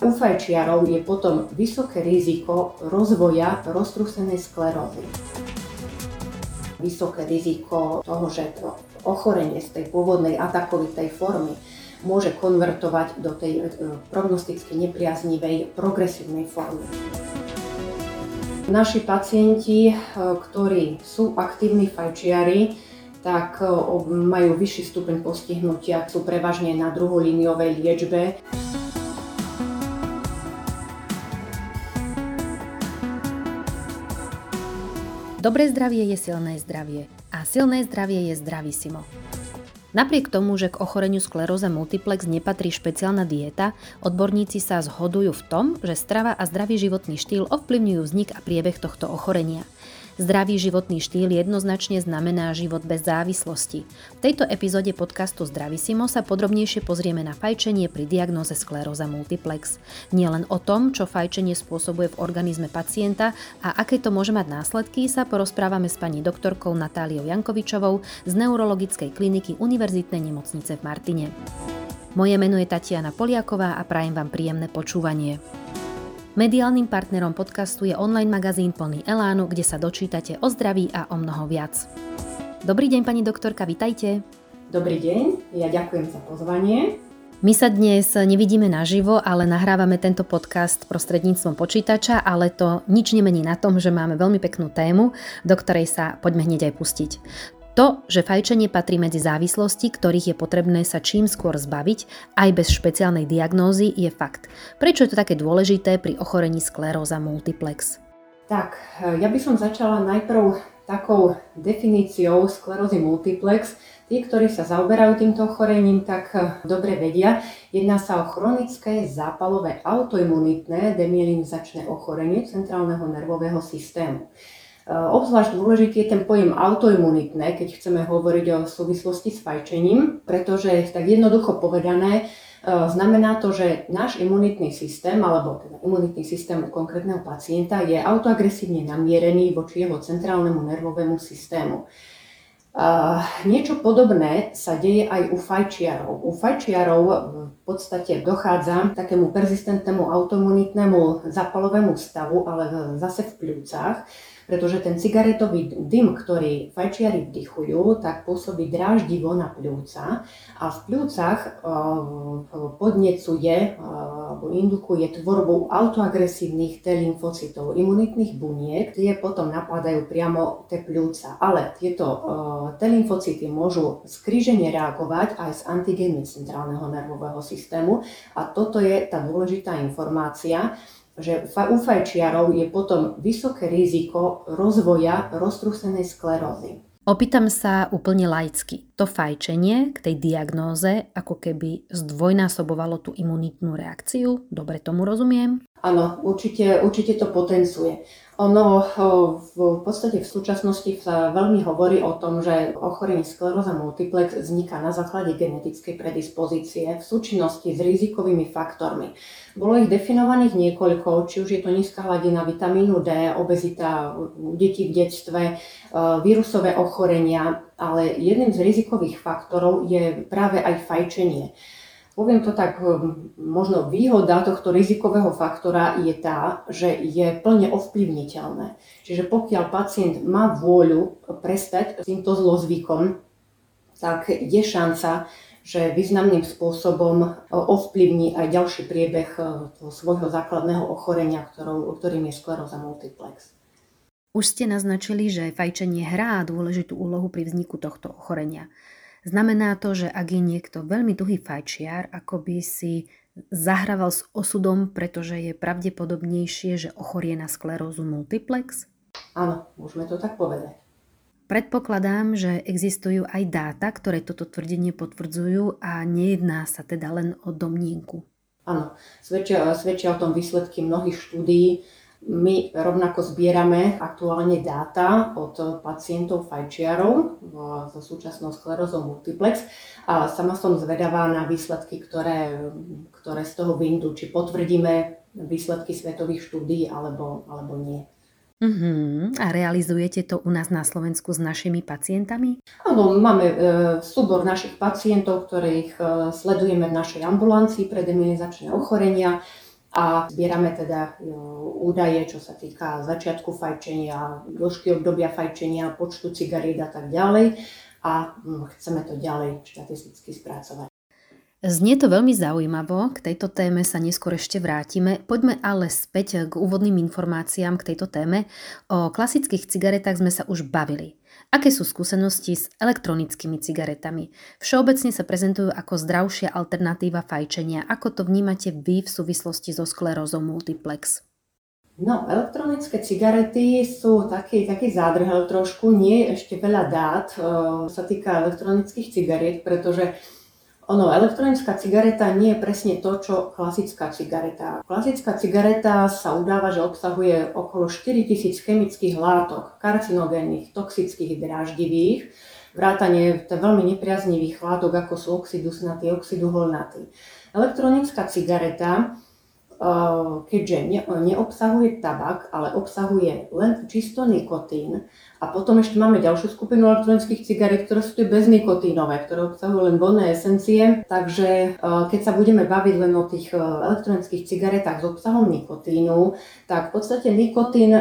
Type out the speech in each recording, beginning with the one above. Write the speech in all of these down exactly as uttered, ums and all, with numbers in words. U fajčiarov je potom vysoké riziko rozvoja roztrúsenej sklerózy. Vysoké riziko toho, že to ochorenie z tej pôvodnej atakovitej formy môže konvertovať do tej prognosticky nepriaznivej progresívnej formy. Naši pacienti, ktorí sú aktívni fajčiari, tak majú vyšší stupeň postihnutia, sú prevažne na druholíniovej liečbe. Dobré zdravie je silné zdravie a silné zdravie je zdravissimo. Napriek tomu, že k ochoreniu skleróza multiplex nepatrí špeciálna dieta, odborníci sa zhodujú v tom, že strava a zdravý životný štýl ovplyvňujú vznik a priebeh tohto ochorenia. Zdravý životný štýl jednoznačne znamená život bez závislosti. V tejto epizóde podcastu Zdravissimo sa podrobnejšie pozrieme na fajčenie pri diagnóze skleróza multiplex. Nielen o tom, čo fajčenie spôsobuje v organizme pacienta a aké to môže mať následky, sa porozprávame s pani doktorkou Natáliou Jankovičovou z neurologickej kliniky Univerzity Univerzitnej nemocnice v Martine. Moje meno je Tatiana Poliaková a prajem vám príjemné počúvanie. Mediálnym partnerom podcastu je online magazín plný elánu, kde sa dočítate o zdraví a o mnoho viac. Dobrý deň, pani doktorka, vitajte. Dobrý deň, ja ďakujem za pozvanie. My sa dnes nevidíme naživo, ale nahrávame tento podcast prostredníctvom počítača, ale to nič nemení na tom, že máme veľmi peknú tému, do ktorej sa poďme hneď aj pustiť. To, že fajčenie patrí medzi závislosti, ktorých je potrebné sa čím skôr zbaviť, aj bez špeciálnej diagnózy, je fakt. Prečo je to také dôležité pri ochorení skleróza multiplex? Tak, ja by som začala najprv takou definíciou sklerózy multiplex. Tí, ktorí sa zaoberajú týmto ochorením, tak dobre vedia. Jedná sa o chronické zápalové autoimunitné demyelinizačné ochorenie centrálneho nervového systému. Obzvlášť dôležitý je ten pojem autoimunitné, keď chceme hovoriť o súvislosti s fajčením, pretože tak jednoducho povedané znamená to, že náš imunitný systém, alebo teda imunitný systém konkrétneho pacienta je autoagresívne namierený voči jeho centrálnemu nervovému systému. Niečo podobné sa deje aj u fajčiarov. U fajčiarov v podstate dochádza k takému persistentnému autoimunitnému zápalovému stavu, ale zase v pľúcach, pretože ten cigaretový dym, ktorý fajčiari vdychujú, tak pôsobí dráždivo na pľúca a v pľúcach podnecuje alebo indukuje tvorbu autoagresívnych T-lymfocytov, imunitných buniek, tie potom napadajú priamo tie pľúca. Ale tieto T-lymfocyty môžu skrížene reagovať aj s antigénmi centrálneho nervového systému a toto je tá dôležitá informácia, že u fajčiarov je potom vysoké riziko rozvoja roztrúsenej sklerózy. Opýtam sa úplne laicky. To fajčenie k tej diagnóze ako keby zdvojnásobovalo tú imunitnú reakciu? Dobre tomu rozumiem? Áno, určite, určite to potenciuje. Ono v podstate v súčasnosti sa veľmi hovorí o tom, že ochorenie skleróza multiplex vzniká na základe genetickej predispozície v súčinnosti s rizikovými faktormi. Bolo ich definovaných niekoľko, či už je to nízka hladina vitamínu D, obezita u detí v detstve, vírusové ochorenia, ale jedným z rizikových faktorov je práve aj fajčenie. Poviem to tak, možno výhoda tohto rizikového faktora je tá, že je plne ovplyvniteľné. Čiže pokiaľ pacient má vôľu prestať s týmto zlozvykom, tak je šanca, že významným spôsobom ovplyvní aj ďalší priebeh svojho základného ochorenia, ktorým je skleróza multiplex. Už ste naznačili, že fajčenie hrá dôležitú úlohu pri vzniku tohto ochorenia. Znamená to, že ak je niekto veľmi tuhý fajčiar, ako by si zahrával s osudom, pretože je pravdepodobnejšie, že ochorie na sklerózu multiplex? Áno, môžeme to tak povedať. Predpokladám, že existujú aj dáta, ktoré toto tvrdenie potvrdzujú a nejedná sa teda len o domnienku. Áno, svedčia, svedčia o tom výsledky mnohých štúdií. My rovnako zbierame aktuálne dáta od pacientov fajčiarov so súčasnou sklerózou multiplex a sama som zvedavá na výsledky, ktoré, ktoré z toho vyjdú, či potvrdíme výsledky svetových štúdií alebo, alebo nie. Uhum. A realizujete to u nás na Slovensku s našimi pacientami? Áno, máme e, súbor našich pacientov, ktorých e, sledujeme v našej ambulancii pre demyelinizačné ochorenia. a zbierame teda údaje, čo sa týka začiatku fajčenia, dĺžky obdobia fajčenia, počtu cigariet a tak ďalej a chceme to ďalej štatisticky spracovať. Znie to veľmi zaujímavo, k tejto téme sa neskôr ešte vrátime. Poďme ale späť k úvodným informáciám k tejto téme. O klasických cigaretách sme sa už bavili. Aké sú skúsenosti s elektronickými cigaretami? Všeobecne sa prezentujú ako zdravšia alternatíva fajčenia. Ako to vnímate vy v súvislosti so sklerózou multiplex? No, elektronické cigarety sú taký, taký zádrhel trošku. Nie je ešte veľa dát, čo sa týka elektronických cigariet, pretože Ono, elektronická cigareta nie je presne to, čo klasická cigareta. Klasická cigareta sa udáva, že obsahuje okolo štyritisíc chemických látok, karcinogénnych, toxických, dráždivých, vrátane veľmi nepriaznivých látok, ako sú oxid dusnatý, oxid uholnatý. Elektronická cigareta, keďže neobsahuje tabak, ale obsahuje len čisto nikotín. A potom ešte máme ďalšiu skupinu elektronických cigariet, ktoré sú tie beznikotinové, ktoré obsahujú len vonné esencie. Takže keď sa budeme baviť len o tých elektronických cigaretách s obsahom nikotínu, tak v podstate nikotín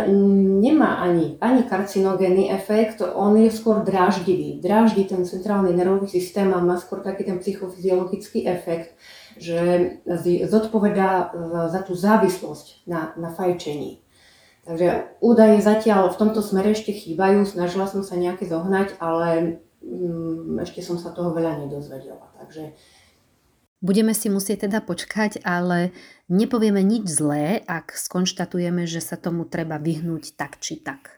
nemá ani, ani karcinogénny efekt, on je skôr dráždivý. Dráždi ten centrálny nervový systém a má skôr taký ten psychofyziologický efekt, že zodpovedá za tú závislosť na, na fajčení. Takže údaje zatiaľ v tomto smere ešte chýbajú, snažila som sa nejaké zohnať, ale um, ešte som sa toho veľa nedozvedela. Takže budeme si musieť teda počkať, ale nepovieme nič zlé, ak skonštatujeme, že sa tomu treba vyhnúť tak či tak.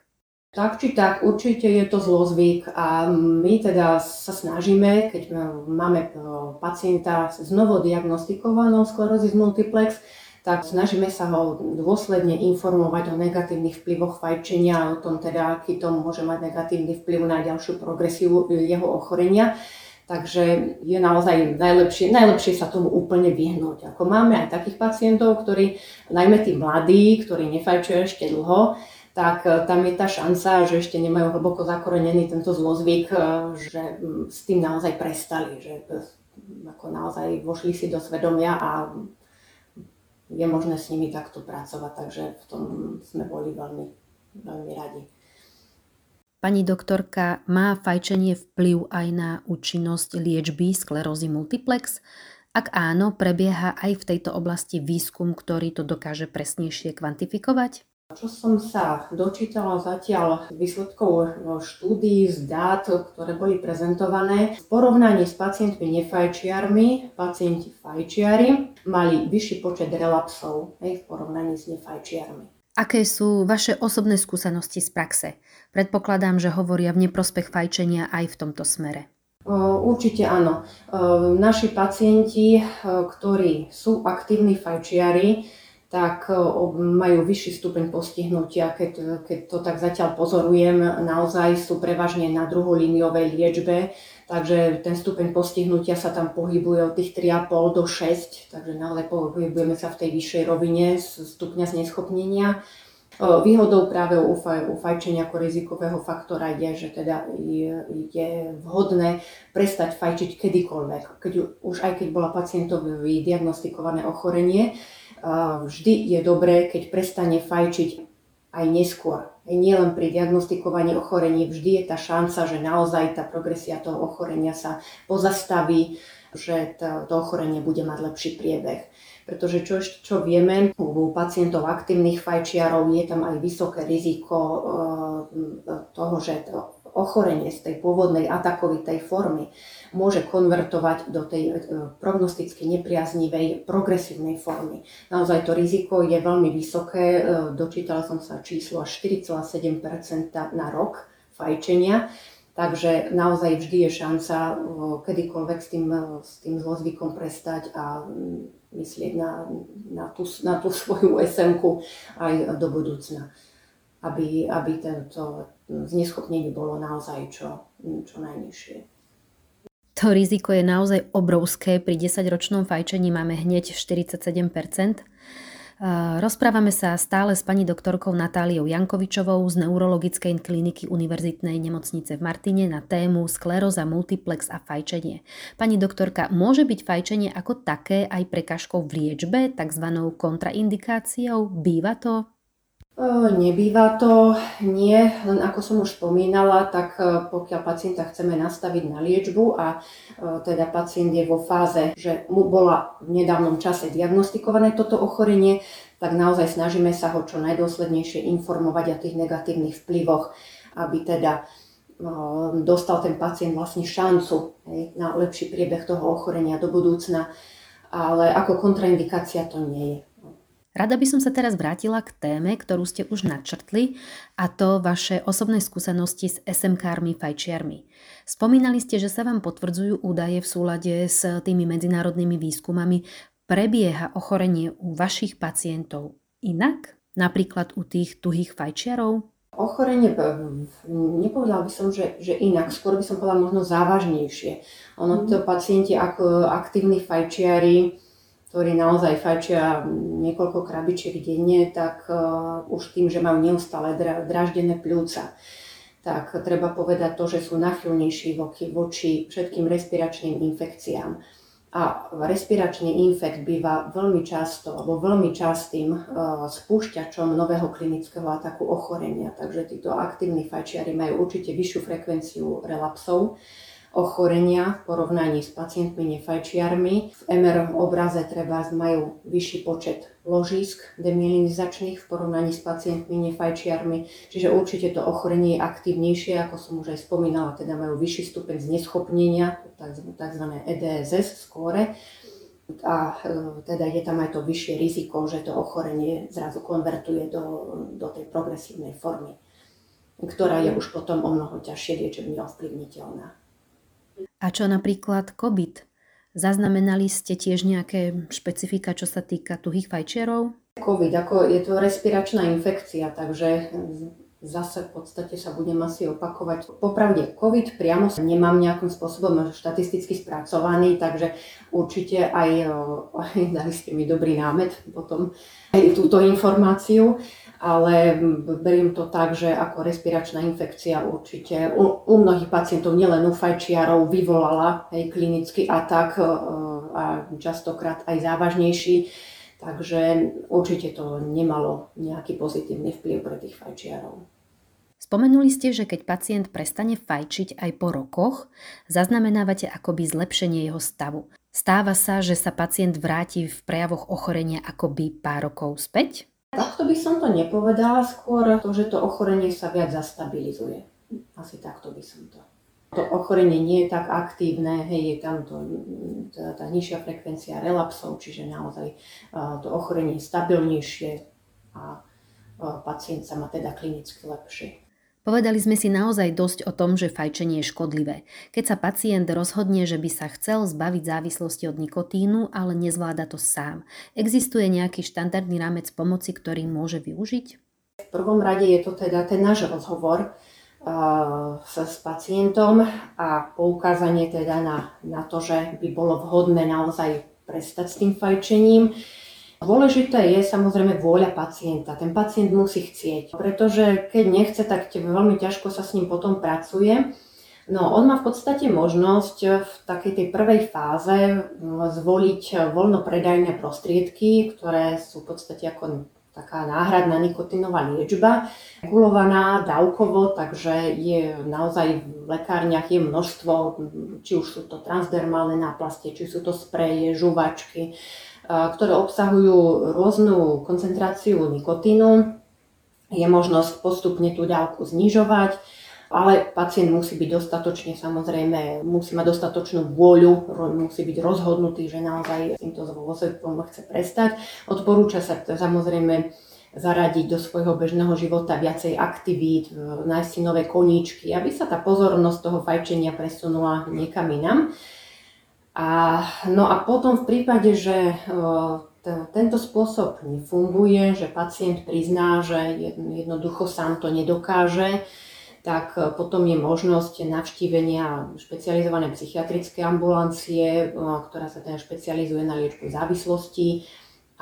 Tak či tak, určite je to zlozvyk a my teda sa snažíme, keď máme pacienta s novodiagnostikovanou sklerózou multiplex, tak snažíme sa ho dôsledne informovať o negatívnych vplyvoch fajčenia, o tom teda, aký to môže mať negatívny vplyv na ďalšiu progresiu jeho ochorenia. Takže je naozaj najlepšie, najlepšie sa tomu úplne vyhnúť. Ako máme aj takých pacientov, ktorí, najmä tí mladí, ktorí nefajčujú ešte dlho, tak tam je tá šanca, že ešte nemajú hlboko zakorenený tento zlozvyk, že s tým naozaj prestali, že ako naozaj vošli si do svedomia a je možné s nimi takto pracovať, takže v tom sme boli veľmi, veľmi radi. Pani doktorka, má fajčenie vplyv aj na účinnosť liečby sklerózy multiplex? Ak áno, prebieha aj v tejto oblasti výskum, ktorý to dokáže presnejšie kvantifikovať? Čo som sa dočítala zatiaľ z výsledkov štúdií, z dát, ktoré boli prezentované, v porovnaní s pacientmi nefajčiarmi, pacienti fajčiari mali vyšší počet relapsov hej, v porovnaní s nefajčiarmi. Aké sú vaše osobné skúsenosti z praxe? Predpokladám, že hovoria v neprospech fajčenia aj v tomto smere. Určite áno. Naši pacienti, ktorí sú aktívni fajčiari, tak majú vyšší stupeň postihnutia, keď, keď to tak zatiaľ pozorujem, naozaj sú prevažne na druholíniovej liečbe, takže ten stupeň postihnutia sa tam pohybuje od tých tri a pol do šesť, takže naozaj pohybujeme sa v tej vyššej rovine stupňa zneschopnenia. Výhodou práve u, faj, u fajčenia ako rizikového faktora je, že teda je, je vhodné prestať fajčiť kedykoľvek, keď, už aj keď bola pacientovi diagnostikované ochorenie. Vždy je dobré, keď prestane fajčiť aj neskôr. Nielen pri diagnostikovaní ochorení, vždy je tá šanca, že naozaj tá progresia toho ochorenia sa pozastaví, že to ochorenie bude mať lepší priebeh. Pretože čo, čo vieme, u pacientov aktívnych fajčiarov je tam aj vysoké riziko toho, že to ochorenie z tej pôvodnej atakovitej formy môže konvertovať do tej prognosticky nepriaznivej progresívnej formy. Naozaj to riziko je veľmi vysoké, dočítala som sa číslo až štyri celé sedem percenta na rok fajčenia, takže naozaj vždy je šanca kedykoľvek s tým, s tým zlozvykom prestať a myslieť na, na, tú, na tú svoju esemku aj do budúcna, aby, aby tento zneschopnenie bolo naozaj čo, čo najnižšie. To riziko je naozaj obrovské. Pri desaťročnom fajčení máme hneď štyridsaťsedem percent. Rozprávame sa stále s pani doktorkou Natáliou Jankovičovou z neurologickej kliniky Univerzitnej nemocnice v Martine na tému skleróza multiplex a fajčenie. Pani doktorka, môže byť fajčenie ako také aj prekážkou v liečbe, tzv. Kontraindikáciou? Býva to? Nebýva to, nie, len ako som už spomínala, tak pokiaľ pacienta chceme nastaviť na liečbu a teda pacient je vo fáze, že mu bola v nedávnom čase diagnostikované toto ochorenie, tak naozaj snažíme sa ho čo najdôslednejšie informovať o tých negatívnych vplyvoch, aby teda dostal ten pacient vlastne šancu na lepší priebeh toho ochorenia do budúcna, ale ako kontraindikácia to nie je. Rada by som sa teraz vrátila k téme, ktorú ste už načrtli, a to vaše osobné skúsenosti s es em ká-rmi fajčiarmi. Spomínali ste, že sa vám potvrdzujú údaje v súlade s tými medzinárodnými výskumami. Prebieha ochorenie u vašich pacientov inak? Napríklad u tých tuhých fajčiarov? Ochorenie, nepovedala by som, že, že inak, skôr by som povedala možno závažnejšie. Ono to pacienti ako aktívni fajčiari, ktorí naozaj fajčia niekoľko krabičiek denne, tak uh, už tým, že majú neustále draždené pľúca, tak treba povedať to, že sú nachylnejší voči všetkým respiračným infekciám. A respiračný infekt býva veľmi často, alebo veľmi častým uh, spúšťačom nového klinického ataku ochorenia. Takže títo aktívni fajčiari majú určite vyššiu frekvenciu relapsov ochorenia v porovnaní s pacientmi nefajčiarmi. V em er obraze treba majú vyšší počet ložísk demyelinizačných v porovnaní s pacientmi nefajčiarmi, čiže určite to ochorenie je aktívnejšie, ako som už aj spomínala, teda majú vyšší stupeň zneschopnenia, tzv. é dé es es skóre, a teda je tam aj to vyššie riziko, že to ochorenie zrazu konvertuje do, do tej progresívnej formy, ktorá je už potom o mnoho ťažšie liečebne ovplyvniteľná. A čo napríklad COVID? Zaznamenali ste tiež nejaké špecifika, čo sa týka tuhých fajčiarov? COVID, ako je to respiračná infekcia, takže zase v podstate sa budem asi opakovať. Popravde, COVID priamo nemám nejakým spôsobom štatisticky spracovaný, takže určite aj, aj dali ste mi dobrý námet potom aj túto informáciu. Ale beriem to tak, že ako respiračná infekcia určite u, u mnohých pacientov, nielen u fajčiarov, vyvolala hej, klinický atak a častokrát aj závažnejší, takže určite to nemalo nejaký pozitívny vplyv pre tých fajčiarov. Spomenuli ste, že keď pacient prestane fajčiť aj po rokoch, zaznamenávate akoby zlepšenie jeho stavu. Stáva sa, že sa pacient vráti v prejavoch ochorenia akoby pár rokov späť? Takto by som to nepovedala, skôr to, že to ochorenie sa viac zastabilizuje. Asi takto by som to. To ochorenie nie je tak aktívne, hej, je tam to, tá, tá nižšia frekvencia relapsov, čiže naozaj uh, to ochorenie je stabilnejšie a uh, pacient sa má teda klinicky lepšie. Povedali sme si naozaj dosť o tom, že fajčenie je škodlivé. Keď sa pacient rozhodne, že by sa chcel zbaviť závislosti od nikotínu, ale nezvláda to sám, existuje nejaký štandardný rámec pomoci, ktorý môže využiť? V prvom rade je to teda ten náš rozhovor uh, s pacientom a poukázanie teda na, na to, že by bolo vhodné naozaj prestať s tým fajčením. Dôležité je samozrejme vôľa pacienta. Ten pacient musí chcieť, pretože keď nechce, tak veľmi ťažko sa s ním potom pracuje. No, on má v podstate možnosť v takej tej prvej fáze zvoliť voľnopredajné prostriedky, ktoré sú v podstate ako taká náhradná nikotinová liečba, regulovaná dávkovo, takže je naozaj v lekárniach je množstvo, či už sú to transdermálne náplastie, či sú to spreje, žuvačky, ktoré obsahujú rôznu koncentráciu nikotínu. Je možnosť postupne tú dávku znižovať, ale pacient musí byť dostatočne, samozrejme, musí mať dostatočnú vôľu, musí byť rozhodnutý, že naozaj s týmto spôsobom chce prestať. Odporúča sa to, samozrejme zaradiť do svojho bežného života viacej aktivít, nájsť si nové koníčky, aby sa tá pozornosť toho fajčenia presunula niekam inam. A, no a potom v prípade, že t- tento spôsob nefunguje, že pacient prizná, že jednoducho sám to nedokáže, tak potom je možnosť navštívenia špecializovanej psychiatrickej ambulancie, ktorá sa teda špecializuje na liečbu závislostí,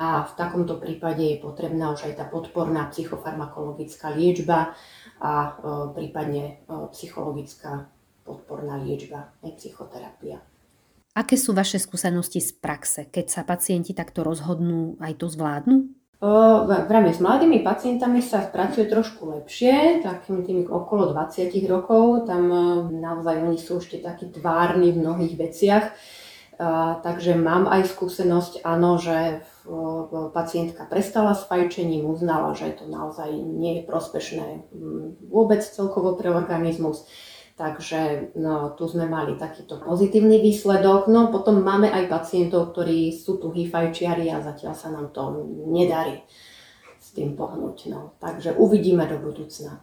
a a v takomto prípade je potrebná už aj tá podporná psychofarmakologická liečba a prípadne psychologická podporná liečba, aj psychoterapia. Aké sú vaše skúsenosti z praxe, keď sa pacienti takto rozhodnú, aj to zvládnu? Práve s mladými pacientami sa pracuje trošku lepšie, takým tým okolo dvadsať rokov, tam naozaj oni sú ešte takí tvárni v mnohých veciach, takže mám aj skúsenosť, áno, že pacientka prestala s fajčením, uznala, že to naozaj nie je prospešné vôbec celkovo pre organizmus. Takže no, tu sme mali takýto pozitívny výsledok. No potom máme aj pacientov, ktorí sú tuhí fajčiari a zatiaľ sa nám to nedarí s tým pohnúť. No, takže uvidíme do budúcna.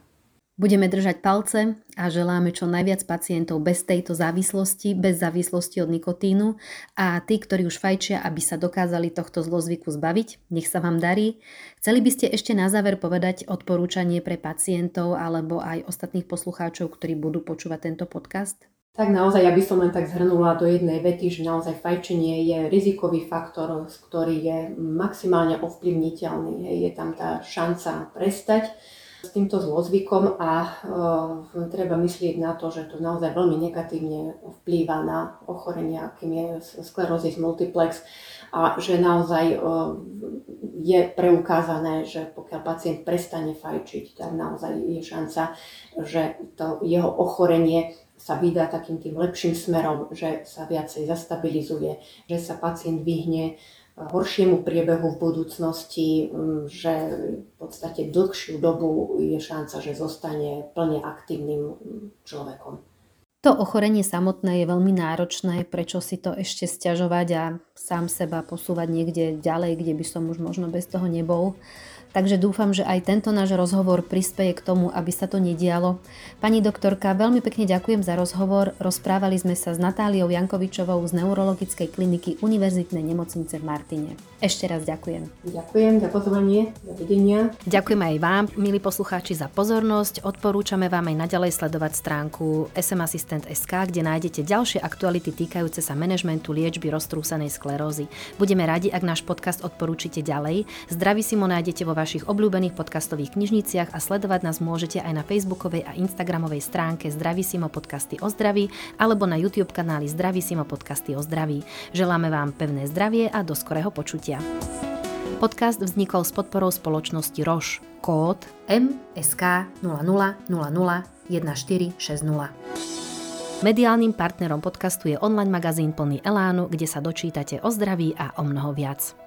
Budeme držať palce a želáme čo najviac pacientov bez tejto závislosti, bez závislosti od nikotínu a tí, ktorí už fajčia, aby sa dokázali tohto zlozvyku zbaviť. Nech sa vám darí. Chceli by ste ešte na záver povedať odporúčanie pre pacientov alebo aj ostatných poslucháčov, ktorí budú počúvať tento podcast? Tak naozaj, ja by som len tak zhrnula do jednej vety, že naozaj fajčenie je rizikový faktor, ktorý je maximálne ovplyvniteľný. Je tam tá šanca prestať s týmto zlozvykom a e, treba myslieť na to, že to naozaj veľmi negatívne vplýva na ochorenia, akým je sklerózis multiplex a že naozaj e, je preukázané, že pokiaľ pacient prestane fajčiť, tak naozaj je šanca, že to jeho ochorenie sa vydá takým tým lepším smerom, že sa viacej zastabilizuje, že sa pacient vyhne horšiemu priebehu v budúcnosti, že v podstate dlhšiu dobu je šanca, že zostane plne aktívnym človekom. To ochorenie samotné je veľmi náročné, prečo si to ešte sťažovať a sám seba posúvať niekde ďalej, kde by som už možno bez toho nebol. Takže dúfam, že aj tento náš rozhovor prispeje k tomu, aby sa to nedialo. Pani doktorka, veľmi pekne ďakujem za rozhovor. Rozprávali sme sa s Natáliou Jankovičovou z neurologickej kliniky Univerzitnej nemocnice v Martine. Ešte raz ďakujem. Ďakujem za pozvanie, za videnia. Ďakujem aj vám, milí poslucháči, za pozornosť. Odporúčame vám aj naďalej sledovať stránku es em asistent bodka es ká, kde nájdete ďalšie aktuality týkajúce sa manažmentu liečby roztrúsanej sklerózy. Budeme radi, ak náš podcast odporúčite ďalej. Zdraví Simo nájdete vo vašich obľúbených podcastových knižniciach a sledovať nás môžete aj na facebookovej a instagramovej stránke Zdraví Simo podcasty o zdraví alebo na YouTube kanáli Zdraví Simo podcasty o zdraví. Želáme vám pevné zdravie a do skorého počutia. Podcast vznikol s podporou spoločnosti Roche. Kód em es ká nula nula nula nula jeden štyri šesť nula. Mediálnym partnerom podcastu je online magazín plný elánu, kde sa dočítate o zdraví a o mnoho viac.